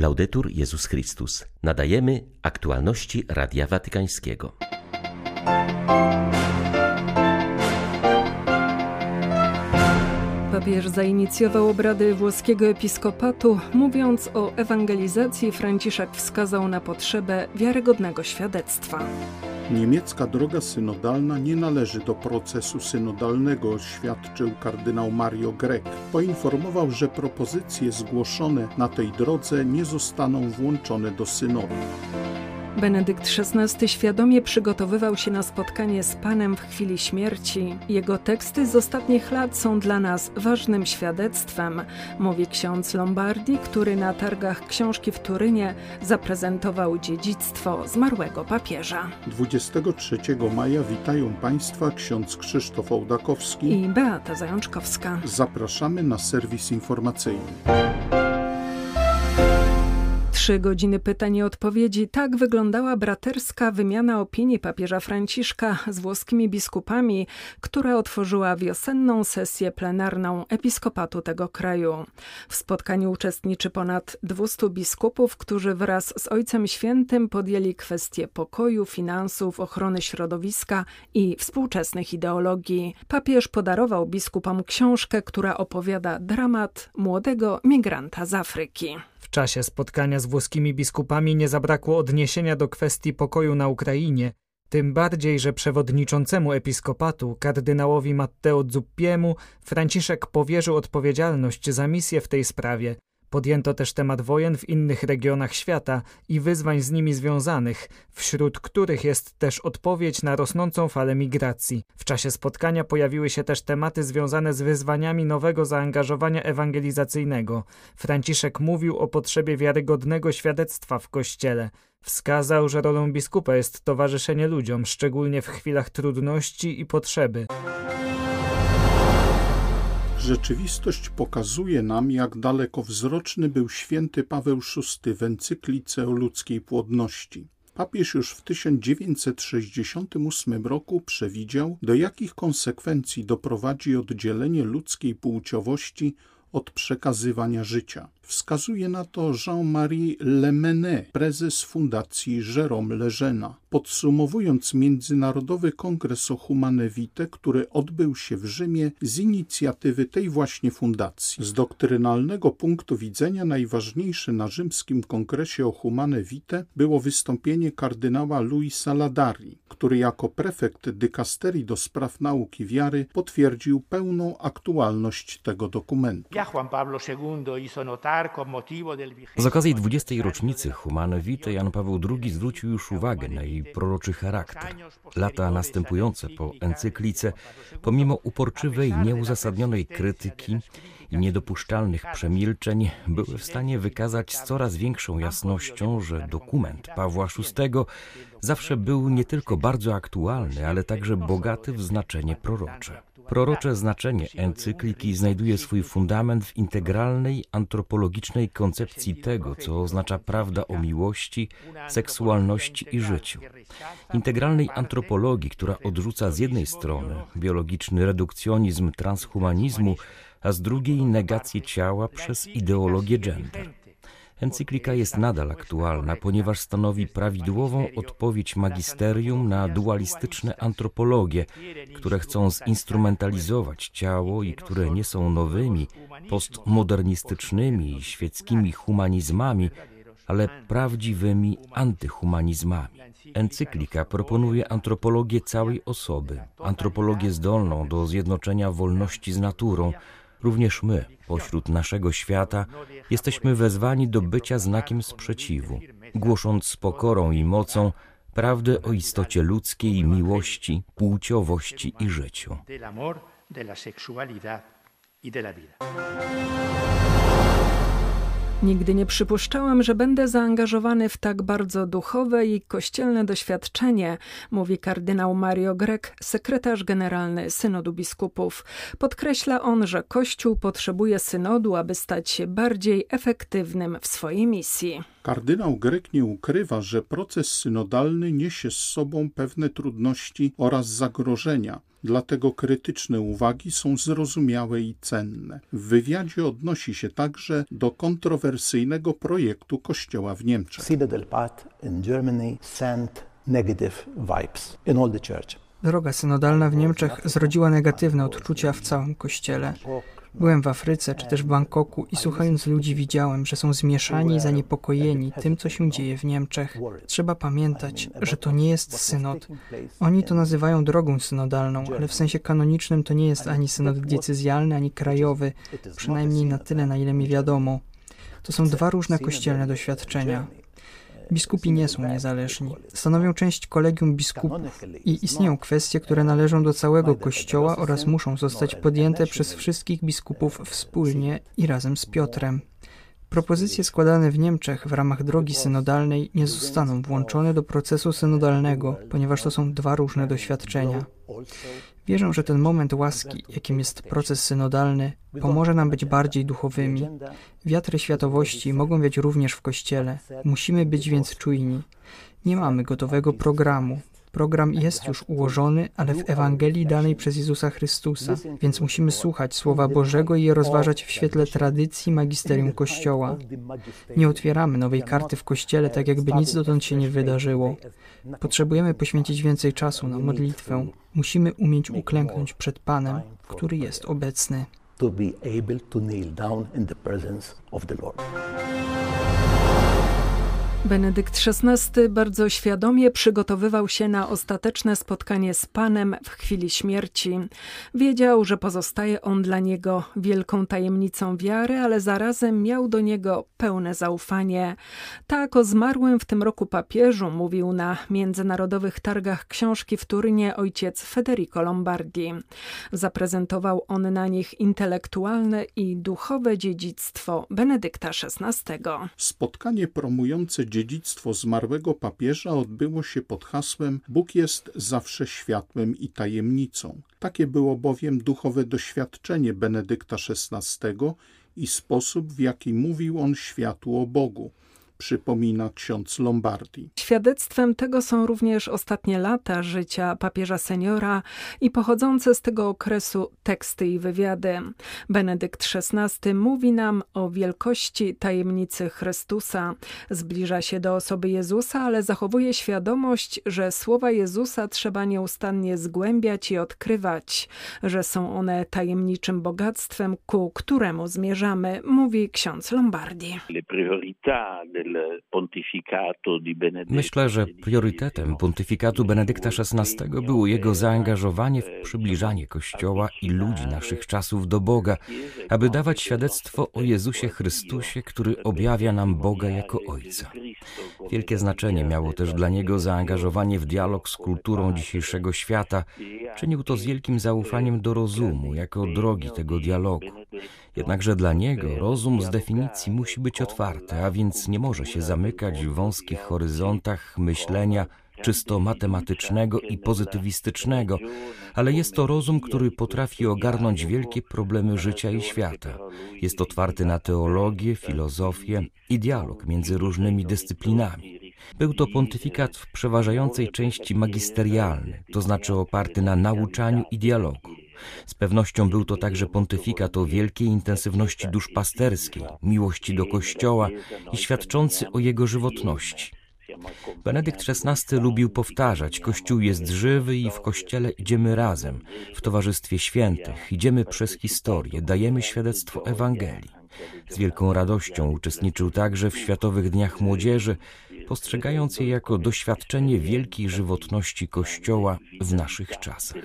Laudetur Jezus Chrystus. Nadajemy aktualności Radia Watykańskiego. Papież zainicjował obrady włoskiego episkopatu. Mówiąc o ewangelizacji, Franciszek wskazał na potrzebę wiarygodnego świadectwa. Niemiecka droga synodalna nie należy do procesu synodalnego, oświadczył kardynał Mario Grech. Poinformował, że propozycje zgłoszone na tej drodze nie zostaną włączone do synodu. Benedykt XVI świadomie przygotowywał się na spotkanie z Panem w chwili śmierci. Jego teksty z ostatnich lat są dla nas ważnym świadectwem, mówi ksiądz Lombardi, który na targach książki w Turynie zaprezentował dziedzictwo zmarłego papieża. 23 maja witają Państwa ksiądz Krzysztof Ołdakowski i Beata Zajączkowska. Zapraszamy na serwis informacyjny. 3 godziny pytań i odpowiedzi. Tak wyglądała braterska wymiana opinii papieża Franciszka z włoskimi biskupami, która otworzyła wiosenną sesję plenarną episkopatu tego kraju. W spotkaniu uczestniczy ponad 200 biskupów, którzy wraz z Ojcem Świętym podjęli kwestie pokoju, finansów, ochrony środowiska i współczesnych ideologii. Papież podarował biskupom książkę, która opowiada dramat młodego migranta z Afryki. W czasie spotkania z włoskimi biskupami nie zabrakło odniesienia do kwestii pokoju na Ukrainie, tym bardziej, że przewodniczącemu episkopatu, kardynałowi Matteo Zuppiemu, Franciszek powierzył odpowiedzialność za misję w tej sprawie. Podjęto też temat wojen w innych regionach świata i wyzwań z nimi związanych, wśród których jest też odpowiedź na rosnącą falę migracji. W czasie spotkania pojawiły się też tematy związane z wyzwaniami nowego zaangażowania ewangelizacyjnego. Franciszek mówił o potrzebie wiarygodnego świadectwa w Kościele. Wskazał, że rolą biskupa jest towarzyszenie ludziom, szczególnie w chwilach trudności i potrzeby. Rzeczywistość pokazuje nam, jak dalekowzroczny był święty Paweł VI w encyklice o ludzkiej płodności. Papież już w 1968 roku przewidział, do jakich konsekwencji doprowadzi oddzielenie ludzkiej płciowości od przekazywania życia. Wskazuje na to Jean-Marie Lemene, prezes fundacji Jérôme Lejeuna. Podsumowując Międzynarodowy Kongres o Humane Vitae, który odbył się w Rzymie z inicjatywy tej właśnie fundacji. Z doktrynalnego punktu widzenia najważniejsze na rzymskim kongresie o Humane Vitae było wystąpienie kardynała Luisa Ladari, który jako prefekt dykasterii do spraw nauki wiary potwierdził pełną aktualność tego dokumentu. Juan Pablo II hizo notar. Z okazji 20. rocznicy Humane Vitae Jan Paweł II zwrócił już uwagę na jej proroczy charakter. Lata następujące po encyklice, pomimo uporczywej, nieuzasadnionej krytyki i niedopuszczalnych przemilczeń, były w stanie wykazać z coraz większą jasnością, że dokument Pawła VI zawsze był nie tylko bardzo aktualny, ale także bogaty w znaczenie prorocze. Prorocze znaczenie encykliki znajduje swój fundament w integralnej, antropologicznej koncepcji tego, co oznacza prawda o miłości, seksualności i życiu. Integralnej antropologii, która odrzuca z jednej strony biologiczny redukcjonizm transhumanizmu, a z drugiej negację ciała przez ideologię gender. Encyklika jest nadal aktualna, ponieważ stanowi prawidłową odpowiedź magisterium na dualistyczne antropologie, które chcą zinstrumentalizować ciało i które nie są nowymi, postmodernistycznymi i świeckimi humanizmami, ale prawdziwymi antyhumanizmami. Encyklika proponuje antropologię całej osoby, antropologię zdolną do zjednoczenia wolności z naturą. Również my, pośród naszego świata, jesteśmy wezwani do bycia znakiem sprzeciwu, głosząc z pokorą i mocą prawdę o istocie ludzkiej miłości, płciowości i życiu. Nigdy nie przypuszczałam, że będę zaangażowany w tak bardzo duchowe i kościelne doświadczenie, mówi kardynał Mario Grech, sekretarz generalny Synodu Biskupów. Podkreśla on, że Kościół potrzebuje synodu, aby stać się bardziej efektywnym w swojej misji. Kardynał Grech nie ukrywa, że proces synodalny niesie z sobą pewne trudności oraz zagrożenia, dlatego krytyczne uwagi są zrozumiałe i cenne. W wywiadzie odnosi się także do kontrowersyjnego projektu kościoła w Niemczech. Droga synodalna w Niemczech zrodziła negatywne odczucia w całym kościele. Byłem w Afryce czy też Bangkoku i słuchając ludzi widziałem, że są zmieszani i zaniepokojeni tym, co się dzieje w Niemczech. Trzeba pamiętać, że to nie jest synod. Oni to nazywają drogą synodalną, ale w sensie kanonicznym to nie jest ani synod diecezjalny, ani krajowy, przynajmniej na tyle, na ile mi wiadomo. To są dwa różne kościelne doświadczenia. Biskupi nie są niezależni. Stanowią część kolegium biskupów i istnieją kwestie, które należą do całego Kościoła oraz muszą zostać podjęte przez wszystkich biskupów wspólnie i razem z Piotrem. Propozycje składane w Niemczech w ramach drogi synodalnej nie zostaną włączone do procesu synodalnego, ponieważ to są dwa różne doświadczenia. Wierzę, że ten moment łaski, jakim jest proces synodalny, pomoże nam być bardziej duchowymi. Wiatry światowości mogą wiać również w Kościele. Musimy być więc czujni. Nie mamy gotowego programu. Program jest już ułożony, ale w Ewangelii danej przez Jezusa Chrystusa, więc musimy słuchać Słowa Bożego i je rozważać w świetle tradycji magisterium Kościoła. Nie otwieramy nowej karty w Kościele, tak jakby nic dotąd się nie wydarzyło. Potrzebujemy poświęcić więcej czasu na modlitwę. Musimy umieć uklęknąć przed Panem, który jest obecny. Benedykt XVI bardzo świadomie przygotowywał się na ostateczne spotkanie z Panem w chwili śmierci. Wiedział, że pozostaje on dla niego wielką tajemnicą wiary, ale zarazem miał do niego pełne zaufanie. Tak o zmarłym w tym roku papieżu mówił na międzynarodowych targach książki w Turynie ojciec Federico Lombardi. Zaprezentował on na nich intelektualne i duchowe dziedzictwo Benedykta XVI. Spotkanie promujące dziedzictwo zmarłego papieża odbyło się pod hasłem „Bóg jest zawsze światłem i tajemnicą”. Takie było bowiem duchowe doświadczenie Benedykta XVI i sposób, w jaki mówił on światu o Bogu, przypomina ksiądz Lombardi. Świadectwem tego są również ostatnie lata życia papieża seniora i pochodzące z tego okresu teksty i wywiady. Benedykt XVI mówi nam o wielkości tajemnicy Chrystusa. Zbliża się do osoby Jezusa, ale zachowuje świadomość, że słowa Jezusa trzeba nieustannie zgłębiać i odkrywać, że są one tajemniczym bogactwem, ku któremu zmierzamy, mówi ksiądz Lombardi. Myślę, że priorytetem pontyfikatu Benedykta XVI było jego zaangażowanie w przybliżanie Kościoła i ludzi naszych czasów do Boga, aby dawać świadectwo o Jezusie Chrystusie, który objawia nam Boga jako Ojca. Wielkie znaczenie miało też dla niego zaangażowanie w dialog z kulturą dzisiejszego świata. Czynił to z wielkim zaufaniem do rozumu, jako drogi tego dialogu. Jednakże dla niego rozum z definicji musi być otwarty, a więc nie może się zamykać w wąskich horyzontach myślenia czysto matematycznego i pozytywistycznego, ale jest to rozum, który potrafi ogarnąć wielkie problemy życia i świata. Jest otwarty na teologię, filozofię i dialog między różnymi dyscyplinami. Był to pontyfikat w przeważającej części magisterialny, to znaczy oparty na nauczaniu i dialogu. Z pewnością był to także pontyfikat o wielkiej intensywności duszpasterskiej, miłości do Kościoła i świadczący o jego żywotności. Benedykt XVI lubił powtarzać: Kościół jest żywy i w Kościele idziemy razem, w towarzystwie świętych, idziemy przez historię, dajemy świadectwo Ewangelii. Z wielką radością uczestniczył także w Światowych Dniach Młodzieży, postrzegając je jako doświadczenie wielkiej żywotności Kościoła w naszych czasach.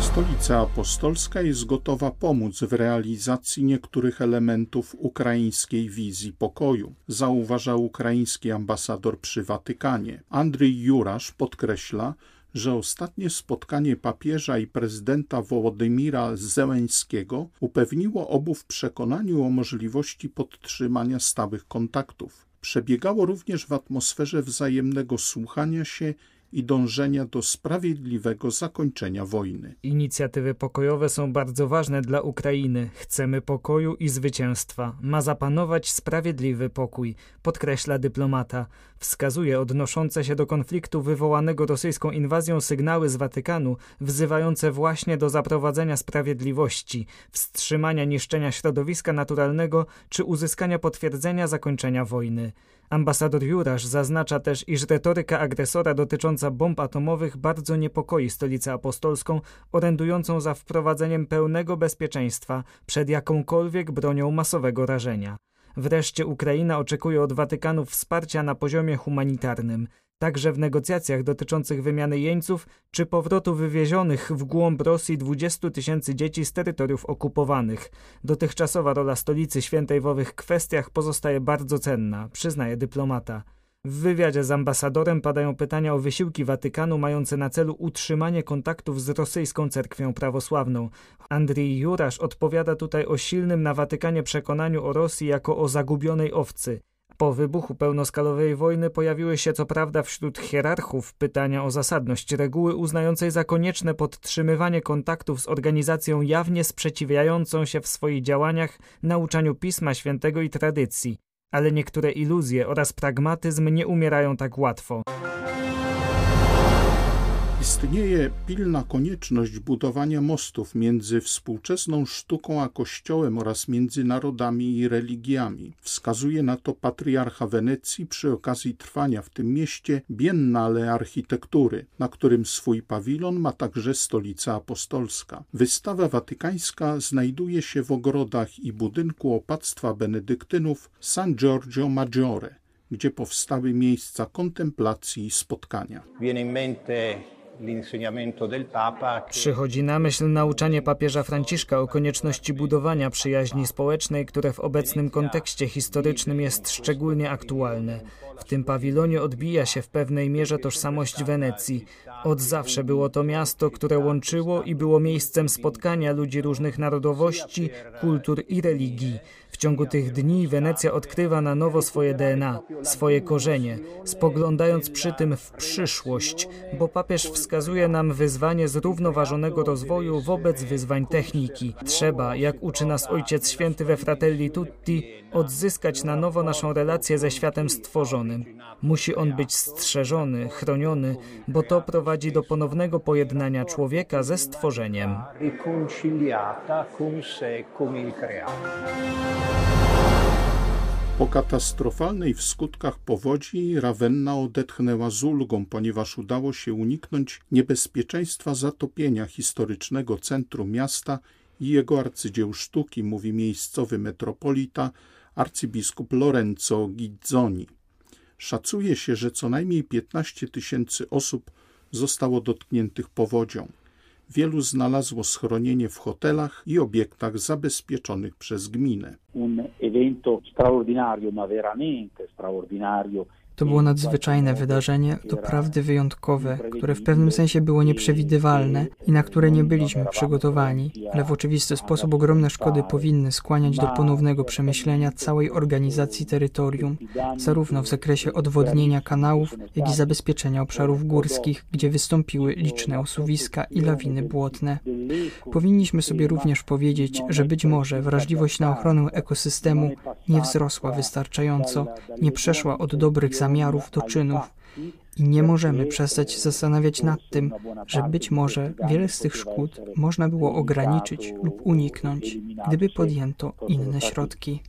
Stolica Apostolska jest gotowa pomóc w realizacji niektórych elementów ukraińskiej wizji pokoju, zauważał ukraiński ambasador przy Watykanie. Andrij Jurasz podkreśla, że ostatnie spotkanie papieża i prezydenta Wołodymyra Zełenskiego upewniło obu w przekonaniu o możliwości podtrzymania stałych kontaktów. Przebiegało również w atmosferze wzajemnego słuchania się i dążenia do sprawiedliwego zakończenia wojny. Inicjatywy pokojowe są bardzo ważne dla Ukrainy. Chcemy pokoju i zwycięstwa. Ma zapanować sprawiedliwy pokój, podkreśla dyplomata. Wskazuje odnoszące się do konfliktu wywołanego rosyjską inwazją sygnały z Watykanu, wzywające właśnie do zaprowadzenia sprawiedliwości, wstrzymania niszczenia środowiska naturalnego czy uzyskania potwierdzenia zakończenia wojny. Ambasador Jurasz zaznacza też, iż retoryka agresora dotycząca bomb atomowych bardzo niepokoi Stolicę Apostolską, orędującą za wprowadzeniem pełnego bezpieczeństwa przed jakąkolwiek bronią masowego rażenia. Wreszcie Ukraina oczekuje od Watykanu wsparcia na poziomie humanitarnym, także w negocjacjach dotyczących wymiany jeńców czy powrotu wywiezionych w głąb Rosji 20 000 dzieci z terytoriów okupowanych. Dotychczasowa rola Stolicy Świętej w owych kwestiach pozostaje bardzo cenna, przyznaje dyplomata. W wywiadzie z ambasadorem padają pytania o wysiłki Watykanu mające na celu utrzymanie kontaktów z rosyjską cerkwią prawosławną. Andrij Jurasz odpowiada tutaj o silnym na Watykanie przekonaniu o Rosji jako o zagubionej owcy. Po wybuchu pełnoskalowej wojny pojawiły się co prawda wśród hierarchów pytania o zasadność reguły uznającej za konieczne podtrzymywanie kontaktów z organizacją jawnie sprzeciwiającą się w swoich działaniach nauczaniu Pisma Świętego i tradycji. Ale niektóre iluzje oraz pragmatyzm nie umierają tak łatwo. Istnieje pilna konieczność budowania mostów między współczesną sztuką a Kościołem oraz między narodami i religiami. Wskazuje na to patriarcha Wenecji przy okazji trwania w tym mieście Biennale Architektury, na którym swój pawilon ma także Stolica Apostolska. Wystawa watykańska znajduje się w ogrodach i budynku opactwa benedyktynów San Giorgio Maggiore, gdzie powstały miejsca kontemplacji i spotkania. Przychodzi na myśl nauczanie papieża Franciszka o konieczności budowania przyjaźni społecznej, które w obecnym kontekście historycznym jest szczególnie aktualne. W tym pawilonie odbija się w pewnej mierze tożsamość Wenecji. Od zawsze było to miasto, które łączyło i było miejscem spotkania ludzi różnych narodowości, kultur i religii. W ciągu tych dni Wenecja odkrywa na nowo swoje DNA, swoje korzenie, spoglądając przy tym w przyszłość, bo papież wskazuje nam wyzwanie zrównoważonego rozwoju wobec wyzwań techniki. Trzeba, jak uczy nas Ojciec Święty we Fratelli Tutti, odzyskać na nowo naszą relację ze światem stworzonym. Musi on być strzeżony, chroniony, bo to prowadzi do ponownego pojednania człowieka ze stworzeniem. Po katastrofalnej w skutkach powodzi Rawenna odetchnęła z ulgą, ponieważ udało się uniknąć niebezpieczeństwa zatopienia historycznego centrum miasta i jego arcydzieł sztuki, mówi miejscowy metropolita arcybiskup Lorenzo Gidzoni. Szacuje się, że co najmniej 15 000 osób zostało dotkniętych powodzią. Wielu znalazło schronienie w hotelach i obiektach zabezpieczonych przez gminę. To było nadzwyczajne wydarzenie, doprawdy wyjątkowe, które w pewnym sensie było nieprzewidywalne i na które nie byliśmy przygotowani, ale w oczywisty sposób ogromne szkody powinny skłaniać do ponownego przemyślenia całej organizacji terytorium, zarówno w zakresie odwodnienia kanałów, jak i zabezpieczenia obszarów górskich, gdzie wystąpiły liczne osuwiska i lawiny błotne. Powinniśmy sobie również powiedzieć, że być może wrażliwość na ochronę ekosystemu nie wzrosła wystarczająco, nie przeszła od dobrych zamiarów do czynów i nie możemy przestać się zastanawiać nad tym, że być może wiele z tych szkód można było ograniczyć lub uniknąć, gdyby podjęto inne środki.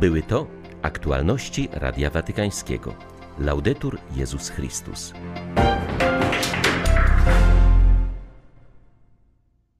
Były to aktualności Radia Watykańskiego. Laudetur Jezus Chrystus.